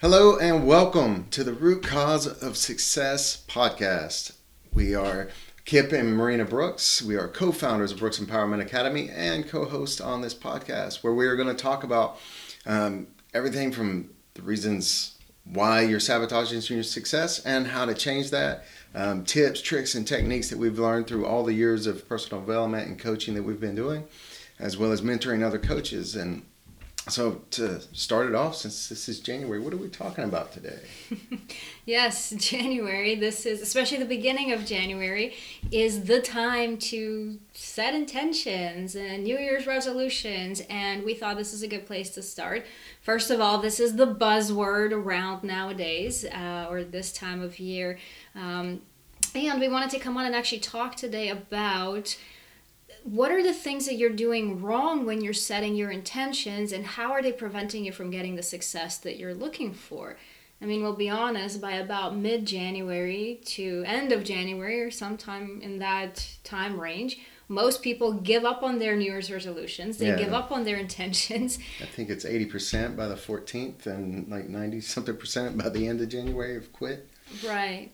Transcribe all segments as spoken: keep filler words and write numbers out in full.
Hello and welcome to the Root Cause of Success podcast. We are Kip and Marina Brooks. We are co-founders of Brooks Empowerment Academy and co-hosts on this podcast where we are going to talk about um, everything from the reasons why you're sabotaging your success and how to change that, um, tips, tricks, and techniques that we've learned through all the years of personal development and coaching that we've been doing, as well as mentoring other coaches. And so to start it off, since this is January, what are we talking about today? Yes, January. This is, especially the beginning of January, is the time to set intentions and New Year's resolutions. And we thought this is a good place to start. First of all, this is the buzzword around nowadays, uh, or this time of year. Um, and we wanted to come on and actually talk today about what are the things that you're doing wrong when you're setting your intentions, and how are they preventing you from getting the success that you're looking for? I mean, we'll be honest, by about mid-January to end of January or sometime in that time range, most people give up on their New Year's resolutions. They yeah. give up on their intentions. I think it's eighty percent by the fourteenth and like ninety something percent by the end of January have quit. Right.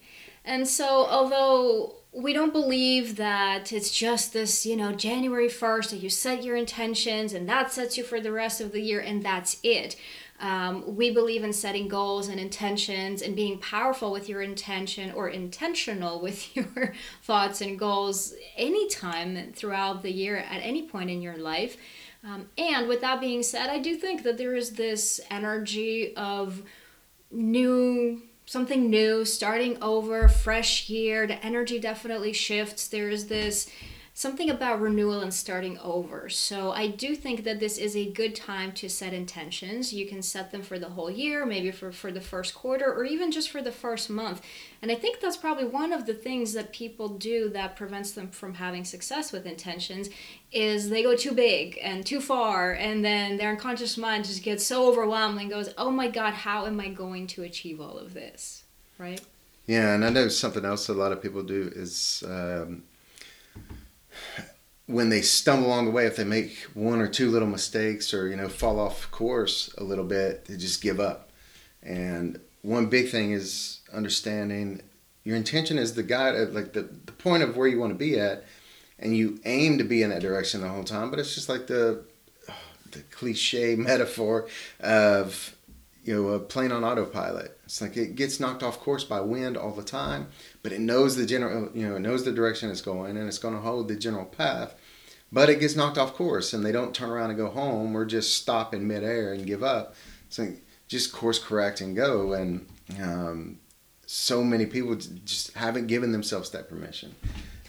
And so although we don't believe that it's just this, you know, January first that you set your intentions and that sets you for the rest of the year and that's it. Um, we believe in setting goals and intentions and being powerful with your intention, or intentional with your thoughts and goals, anytime throughout the year at any point in your life. Um, and with that being said, I do think that there is this energy of new... something new, starting over, fresh year. The energy definitely shifts. There is this something about renewal and starting over. So I do think that this is a good time to set intentions. You can set them for the whole year, maybe for, for the first quarter, or even just for the first month. And I think that's probably one of the things that people do that prevents them from having success with intentions, is they go too big and too far, and then their unconscious mind just gets so overwhelmed and goes, oh my God, how am I going to achieve all of this, right? Yeah, and I know something else a lot of people do is... Um... when they stumble along the way, if they make one or two little mistakes or, you know, fall off course a little bit, they just give up. And one big thing is understanding your intention is the guide, like the, the point of where you want to be at, and you aim to be in that direction the whole time. But it's just like the, the cliche metaphor of, you know, a plane on autopilot. It's like it gets knocked off course by wind all the time, but it knows the general, you know, it knows the direction it's going, and it's going to hold the general path, but it gets knocked off course, and they don't turn around and go home or just stop in midair and give up. So just course correct and go. And um, so many people just haven't given themselves that permission.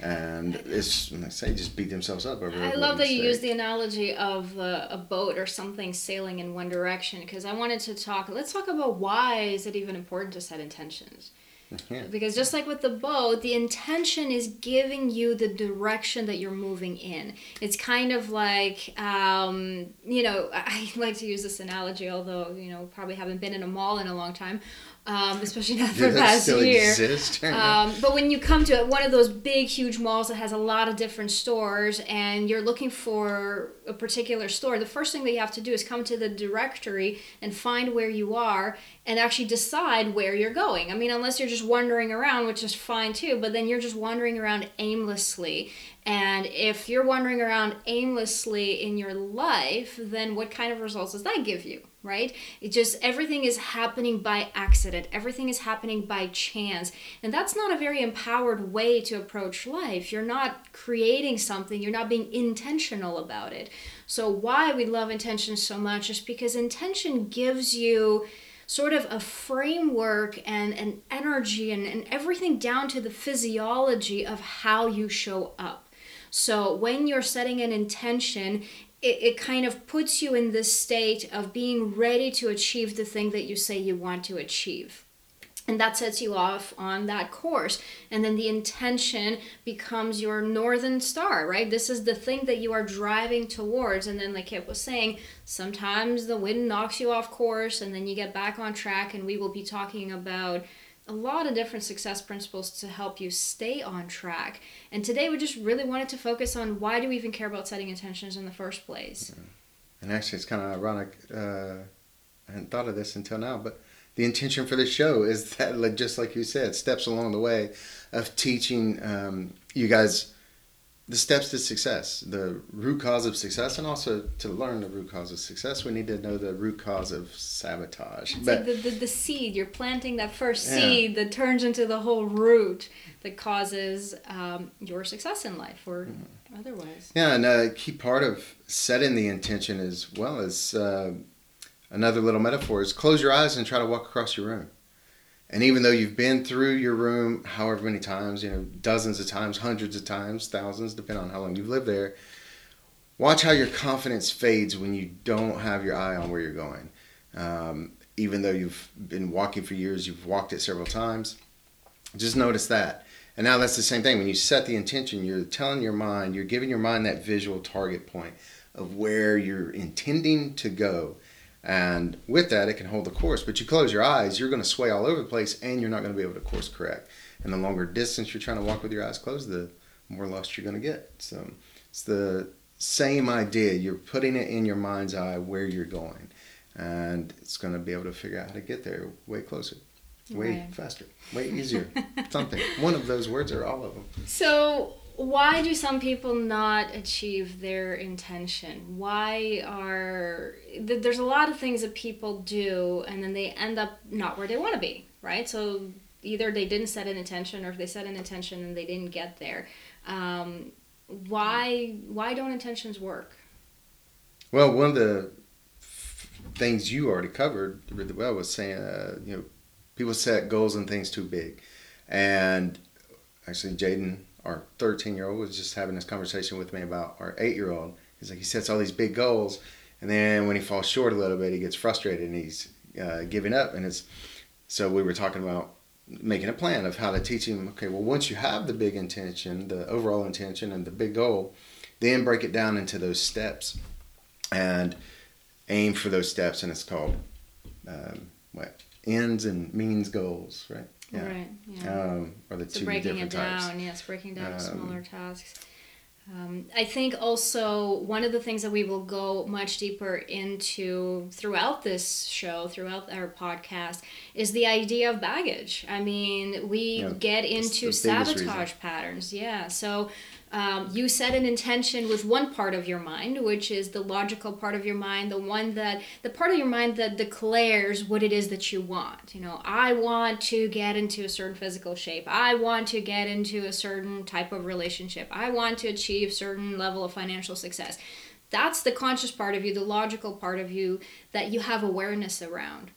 And it's, like I say, just beat themselves up over. I love that you use the analogy of a, a boat or something sailing in one direction, because I wanted to talk, let's talk about why is it even important to set intentions. Mm-hmm. Because just like with the boat, the intention is giving you the direction that you're moving in. It's kind of like, um, you know, I like to use this analogy, although, you know, probably haven't been in a mall in a long time. Um, especially not for the past year. Um, but when you come to one of those big, huge malls that has a lot of different stores and you're looking for a particular store, the first thing that you have to do is come to the directory and find where you are and actually decide where you're going. I mean, unless you're just wandering around, which is fine too, but then you're just wandering around aimlessly. And if you're wandering around aimlessly in your life, then what kind of results does that give you, right? It just, everything is happening by accident. Everything is happening by chance. And that's not a very empowered way to approach life. You're not creating something. You're not being intentional about it. So why we love intention so much is because intention gives you sort of a framework and an energy and, and everything down to the physiology of how you show up. So when you're setting an intention, it, it kind of puts you in this state of being ready to achieve the thing that you say you want to achieve. And that sets you off on that course. And then the intention becomes your northern star, right? This is the thing that you are driving towards. And then like Kip was saying, sometimes the wind knocks you off course and then you get back on track. And we will be talking about a lot of different success principles to help you stay on track. And today we just really wanted to focus on, why do we even care about setting intentions in the first place? And actually it's kind of ironic. Uh, I hadn't thought of this until now, but the intention for the show is that, like, just like you said, steps along the way of teaching um, you guys the steps to success, the root cause of success, and also to learn the root cause of success, we need to know the root cause of sabotage. It's but, like the, the, the seed, you're planting that first yeah. seed that turns into the whole root that causes um, your success in life or mm-hmm. otherwise. Yeah, and a key part of setting the intention as well is, uh, another little metaphor is close your eyes and try to walk across your room. And even though you've been through your room however many times, you know, dozens of times, hundreds of times, thousands, depending on how long you've lived there, watch how your confidence fades when you don't have your eye on where you're going. Um, even though you've been walking for years, you've walked it several times, just notice that. And now that's the same thing. When you set the intention, you're telling your mind, you're giving your mind that visual target point of where you're intending to go. And with that, it can hold the course, but you close your eyes, you're going to sway all over the place and you're not going to be able to course correct. And the longer distance you're trying to walk with your eyes closed, the more lost you're going to get. So it's the same idea. You're putting it in your mind's eye where you're going, and it's going to be able to figure out how to get there way closer, way right. faster, way easier, something. One of those words or all of them. So why do some people not achieve their intention? Why are... There's a lot of things that people do and then they end up not where they want to be, right? So either they didn't set an intention, or if they set an intention and they didn't get there. Um, why, why don't intentions work? Well, one of the things you already covered really well was saying, uh, you know, people set goals and things too big. And actually, Jaden... Our thirteen-year-old was just having this conversation with me about our eight-year-old. He's like, he sets all these big goals, and then when he falls short a little bit, he gets frustrated and he's uh, giving up. And it's so we were talking about making a plan of how to teach him. Okay, well, once you have the big intention, the overall intention, and the big goal, then break it down into those steps and aim for those steps. And it's called um, what ends and means goals, right? Yeah. Right. Yeah. Um, or the so two breaking different it types. down. Yes, breaking down um, smaller tasks. Um, I think also one of the things that we will go much deeper into throughout this show, throughout our podcast, is the idea of baggage. I mean, we yeah, get into sabotage patterns. Yeah. So um, you set an intention with one part of your mind, which is the logical part of your mind, the one that, the part of your mind that declares what it is that you want. You know, I want to get into a certain physical shape. I want to get into a certain type of relationship. I want to achieve certain level of financial success. That's the conscious part of you, the logical part of you that you have awareness around.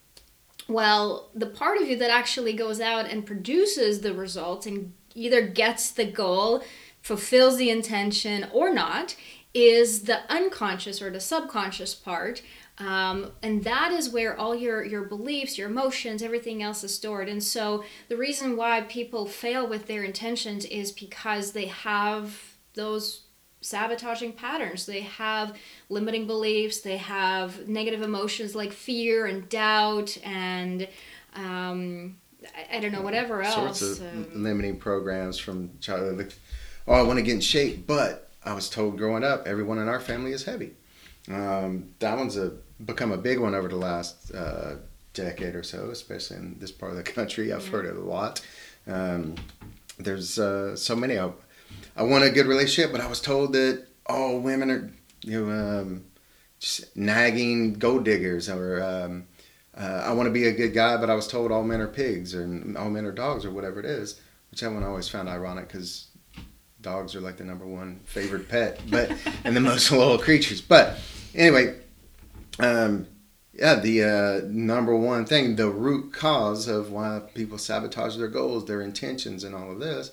Well, the part of you that actually goes out and produces the results and either gets the goal, fulfills the intention or not, is the unconscious or the subconscious part. Um, and that is where all your, your beliefs, your emotions, everything else is stored. And so the reason why people fail with their intentions is because they have those sabotaging patterns. They have limiting beliefs, they have negative emotions like fear and doubt and um, I, I don't know, whatever else. Sorts of um, limiting programs from childhood. Oh, I want to get in shape, but I was told growing up, everyone in our family is heavy. Um, that one's a, become a big one over the last uh, decade or so, especially in this part of the country. I've yeah. heard it a lot. Um, there's uh, so many of them. I want a good relationship, but I was told that all women are, you know, um, just nagging gold diggers. Or um, uh, I want to be a good guy, but I was told all men are pigs or all men are dogs or whatever it is, which that one I always found ironic because dogs are like the number one favored pet, but and the most loyal creatures. But anyway, um, yeah, the uh, number one thing, the root cause of why people sabotage their goals, their intentions, and all of this,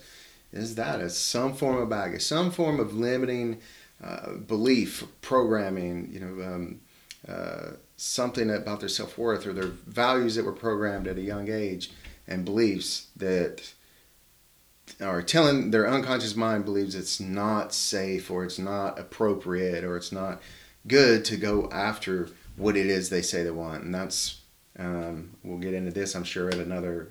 is that it's some form of baggage, some form of limiting uh, belief, programming, you know, um, uh, something about their self-worth or their values that were programmed at a young age, and beliefs that are telling their unconscious mind believes it's not safe or it's not appropriate or it's not good to go after what it is they say they want. And that's, um, we'll get into this, I'm sure, at another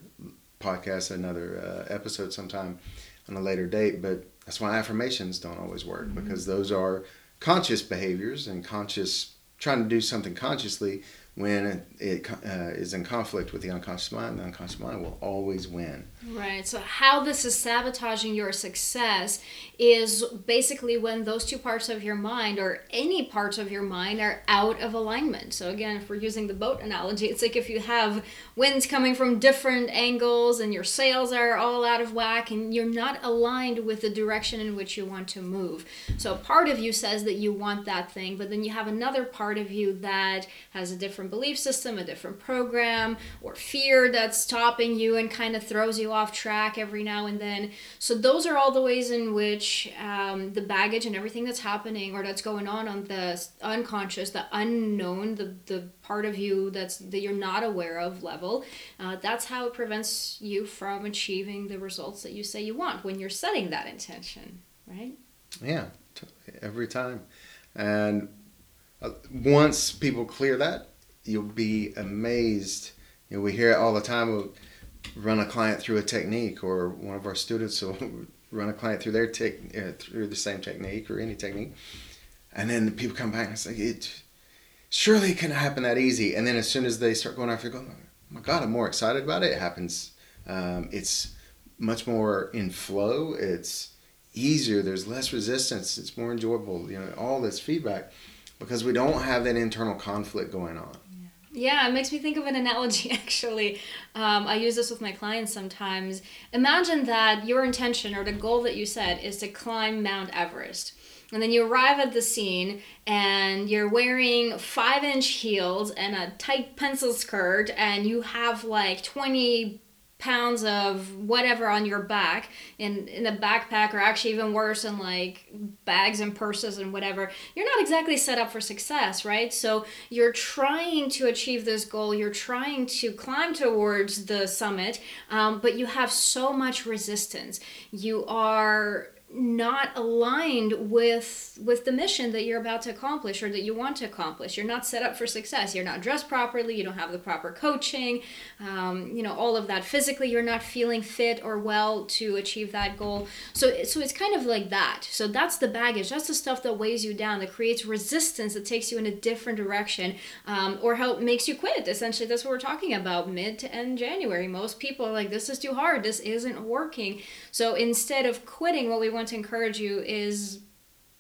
podcast, another uh, episode sometime on a later date, but that's why affirmations don't always work, mm-hmm. because those are conscious behaviors and conscious, trying to do something consciously when it, it uh, is in conflict with the unconscious mind, the unconscious mind will always win. Right. So how this is sabotaging your success is basically when those two parts of your mind, or any parts of your mind, are out of alignment. So again, if we're using the boat analogy, it's like if you have winds coming from different angles and your sails are all out of whack and you're not aligned with the direction in which you want to move. So part of you says that you want that thing, but then you have another part of you that has a different belief system, a different program, or fear that's stopping you and kind of throws you off track every now and then. So those are all the ways in which um, the baggage and everything that's happening or that's going on on the unconscious, the unknown, the, the part of you that's that you're not aware of level, uh, that's how it prevents you from achieving the results that you say you want when you're setting that intention, right? Yeah, t- every time. And uh, once people clear that, you'll be amazed. You know, we hear it all the time. We'll run a client through a technique, or one of our students will run a client through their tech, uh, through the same technique or any technique. And then the people come back and say, it surely couldn't happen that easy. And then as soon as they start going after it, going, oh my God, I'm more excited about it. It happens. Um, it's much more in flow. It's easier. There's less resistance. It's more enjoyable. You know, all this feedback, because we don't have that internal conflict going on. Yeah, it makes me think of an analogy, actually. Um, I use this with my clients sometimes. Imagine that your intention or the goal that you set is to climb Mount Everest. And then you arrive at the scene and you're wearing five-inch heels and a tight pencil skirt, and you have like twenty pounds of whatever on your back in in a backpack, or actually even worse, in like bags and purses and whatever. You're not exactly set up for success, right? So you're trying to achieve this goal, you're trying to climb towards the summit, um, but you have so much resistance. You are not aligned with with the mission that you're about to accomplish or that you want to accomplish. You're not set up for success. You're not dressed properly. You don't have the proper coaching. Um, you know, all of that. Physically, you're not feeling fit or well to achieve that goal. So, so it's kind of like that. So that's the baggage. That's the stuff that weighs you down, that creates resistance, that takes you in a different direction, um, or how it makes you quit. Essentially, that's what we're talking about mid to end January. Most people are like, this is too hard. This isn't working. So instead of quitting, what we want to encourage you is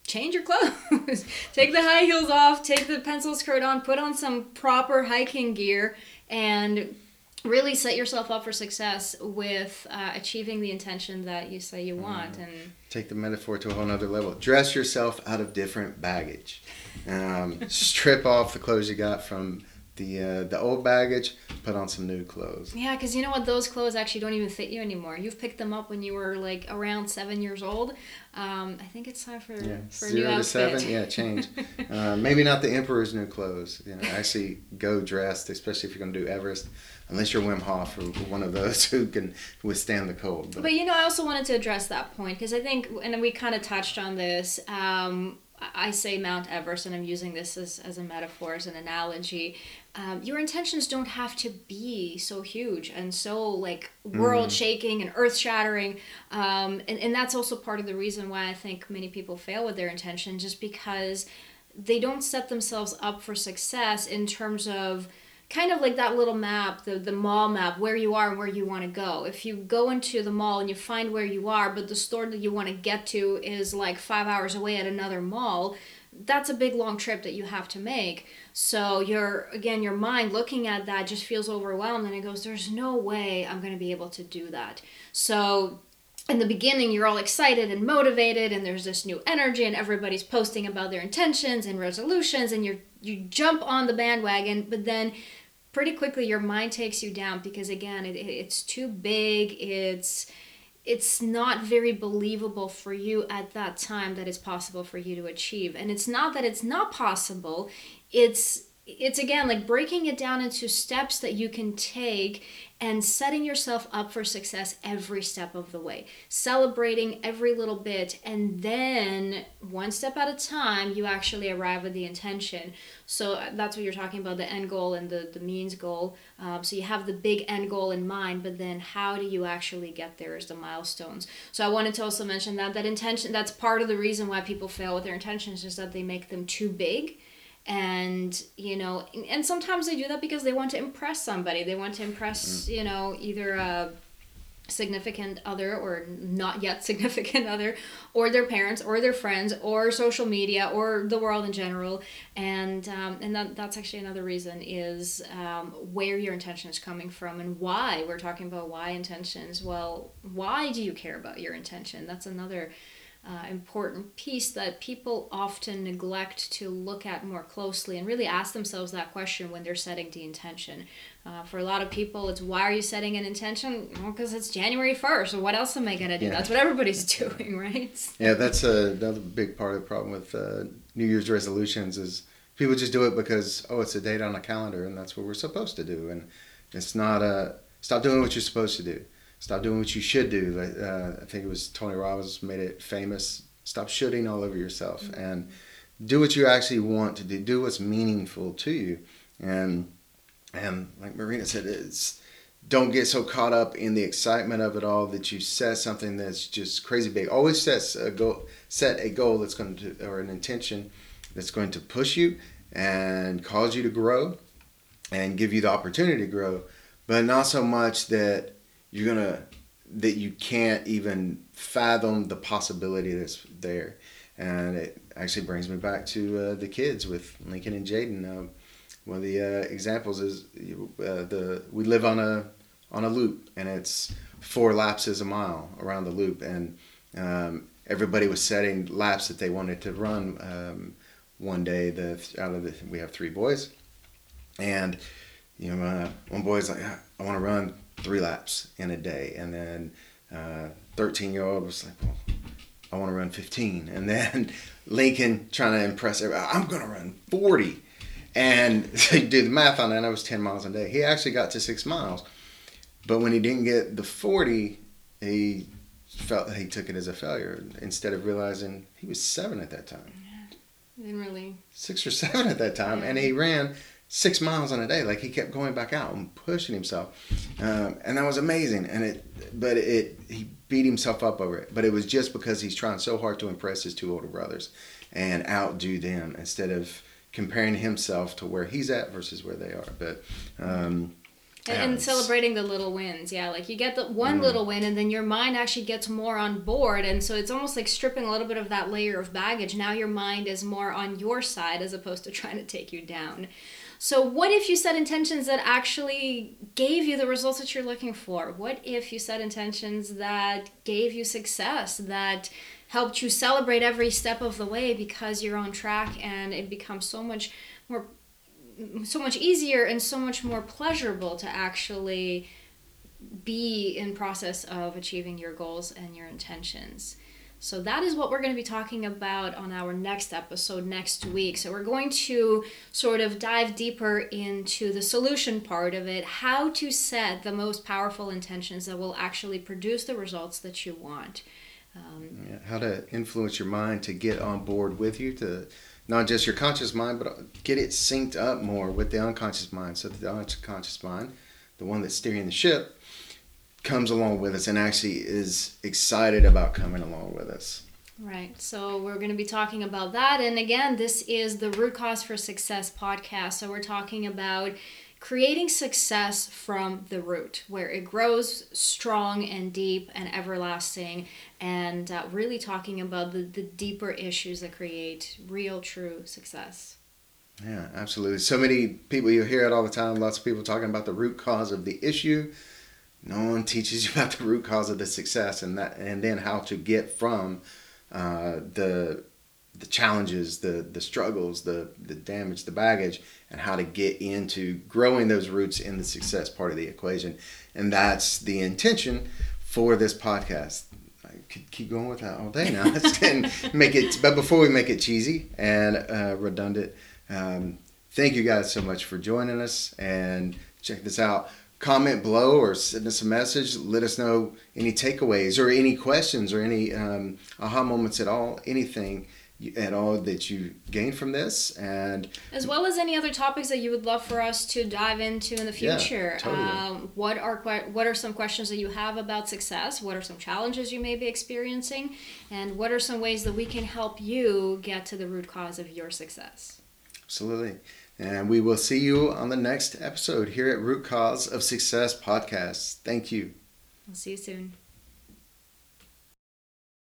change your clothes. Take the high heels off, take the pencil skirt on, put on some proper hiking gear, and really set yourself up for success with uh, achieving the intention that you say you want. And take the metaphor to a whole nother level. Dress yourself out of different baggage. Um, strip off the clothes you got from the uh, the old baggage, put on some new clothes. Yeah, because you know what? Those clothes actually don't even fit you anymore. You've picked them up when you were like around seven years old. Um, I think it's time for, yeah. for a new outfit. Zero to seven, yeah, change. uh, maybe not the emperor's new clothes. You know, actually go dressed, especially if you're going to do Everest, unless you're Wim Hof or one of those who can withstand the cold. But, but you know, I also wanted to address that point, because I think, and we kind of touched on this, um, I say Mount Everest, and I'm using this as, as a metaphor, as an analogy. Um, your intentions don't have to be so huge and so like world shaking and earth shattering. Um, and, and that's also part of the reason why I think many people fail with their intention, just because they don't set themselves up for success in terms of kind of like that little map, the, the mall map, where you are and where you want to go. If you go into the mall and you find where you are, but the store that you want to get to is like five hours away at another mall, that's a big long trip that you have to make. So your, again, your mind looking at that just feels overwhelmed, and it goes, there's no way I'm going to be able to do that. So in the beginning, you're all excited and motivated, and there's this new energy, and everybody's posting about their intentions and resolutions, and you're you jump on the bandwagon, but then pretty quickly your mind takes you down, because again, it, it's too big, it's it's not very believable for you at that time that it's possible for you to achieve. And it's not that it's not possible, it's it's again like breaking it down into steps that you can take and setting yourself up for success every step of the way, celebrating every little bit, and then one step at a time you actually arrive with the intention. So that's what you're talking about, the end goal and the, the means goal. Um, so you have the big end goal in mind, but then how do you actually get there is the milestones. So I wanted to also mention that that intention, that's part of the reason why people fail with their intentions, is that they make them too big. And, you know, and sometimes they do that because they want to impress somebody. They want to impress, you know, either a significant other or not yet significant other, or their parents or their friends or social media or the world in general. And um, and that, that's actually another reason is um, where your intention is coming from and why. We're talking about why intentions. Well, why do you care about your intention? That's another Uh, important piece that people often neglect to look at more closely and really ask themselves that question when they're setting the intention. Uh, for a lot of people, it's why are you setting an intention? Well, because it's January first, so what else am I going to do? Yeah. That's what everybody's doing, right? Yeah, that's a, another big part of the problem with uh, New Year's resolutions is people just do it because, oh, it's a date on a calendar and that's what we're supposed to do. And it's not a, stop doing what you're supposed to do. Stop doing what you should do. Uh, I think it was Tony Robbins made it famous. Stop shooting all over yourself mm-hmm. and do what you actually want to do. Do what's meaningful to you. And and like Marina said, it's don't get so caught up in the excitement of it all that you set something that's just crazy big. Always set a goal. Set a goal that's going to, or an intention that's going to push you and cause you to grow and give you the opportunity to grow, but not so much that. You're gonna that you can't even fathom the possibility that's there, and it actually brings me back to uh, the kids with Lincoln and Jaden. Um, one of the uh, examples is uh, the we live on a on a loop, and it's four lapses a mile around the loop, and um, everybody was setting laps that they wanted to run. Um, one day, the out of the we have three boys, and you know uh, one boy's like, I want to run three laps in a day, and then uh, thirteen year old was like, well, I want to run fifteen, and then Lincoln trying to impress everybody, I'm gonna run forty, and so you do the math on that, that was ten miles a day. He actually got to six miles, but when he didn't get the forty, he felt he took it as a failure instead of realizing he was seven at that time. Yeah, didn't really six or seven at that time. Yeah. And he ran six miles on a day. Like, he kept going back out and pushing himself, um, and that was amazing. And it, but it, he beat himself up over it. But it was just because he's trying so hard to impress his two older brothers and outdo them instead of comparing himself to where he's at versus where they are. But um, and, and celebrating the little wins, yeah. Like, you get the one mm. little win, and then your mind actually gets more on board, and so it's almost like stripping a little bit of that layer of baggage. Now your mind is more on your side as opposed to trying to take you down. So what if you set intentions that actually gave you the results that you're looking for? What if you set intentions that gave you success, that helped you celebrate every step of the way because you're on track, and it becomes so much more, so much easier and so much more pleasurable to actually be in process of achieving your goals and your intentions? So that is what we're going to be talking about on our next episode next week. So we're going to sort of dive deeper into the solution part of it, how to set the most powerful intentions that will actually produce the results that you want. Um, yeah, how to influence your mind to get on board with you, to not just your conscious mind, but get it synced up more with the unconscious mind, so that the unconscious mind, the one that's steering the ship, comes along with us and actually is excited about coming along with us. Right. So we're going to be talking about that. And again, this is the Root Cause for Success podcast. So we're talking about creating success from the root, where it grows strong and deep and everlasting, and uh, really talking about the, the deeper issues that create real, true success. Yeah, absolutely. So many people, you hear it all the time, lots of people talking about the root cause of the issue. No one teaches you about the root cause of the success, and that, and then how to get from uh, the the challenges, the the struggles, the the damage, the baggage, and how to get into growing those roots in the success part of the equation. And that's the intention for this podcast. I could keep going with that all day now, and make it. But before we make it cheesy and uh, redundant, um, thank you guys so much for joining us, and check this out. Comment below or send us a message. Let us know any takeaways or any questions or any um, aha moments at all, anything at all that you gained from this, and as well as any other topics that you would love for us to dive into in the future. Yeah, totally. um, what are what are some questions that you have about success? What are some challenges you may be experiencing? And what are some ways that we can help you get to the root cause of your success? Absolutely. And we will see you on the next episode here at Root Cause of Success podcast. Thank you. I'll see you soon.